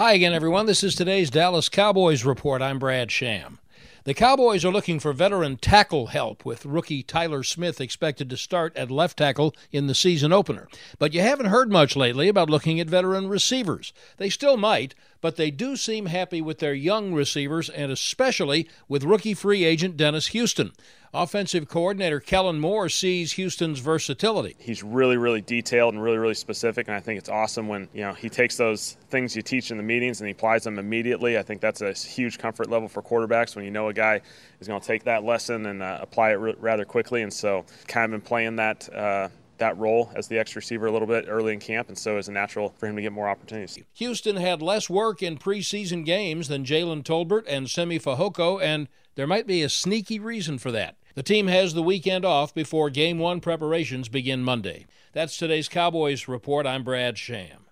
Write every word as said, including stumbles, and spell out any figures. Hi again, everyone. This is today's Dallas Cowboys Report. I'm Brad Sham. The Cowboys are looking for veteran tackle help, with rookie Tyler Smith expected to start at left tackle in the season opener. But you haven't heard much lately about looking at veteran receivers. They still might, but they do seem happy with their young receivers, and especially with rookie free agent Dennis Houston. Offensive coordinator Kellen Moore sees Houston's versatility. He's really, really detailed and really, really specific, and I think it's awesome when, you know, he takes those things you teach in the meetings and he applies them immediately. I think that's a huge comfort level for quarterbacks when you know a guy is going to take that lesson and uh, apply it re- rather quickly. And so kind of been playing that uh, that role as the X receiver a little bit early in camp, and so it's a natural for him to get more opportunities. Houston had less work in preseason games than Jalen Tolbert and Semifahoko, and there might be a sneaky reason for that. The team has the weekend off before Game one preparations begin Monday. That's today's Cowboys Report. I'm Brad Sham.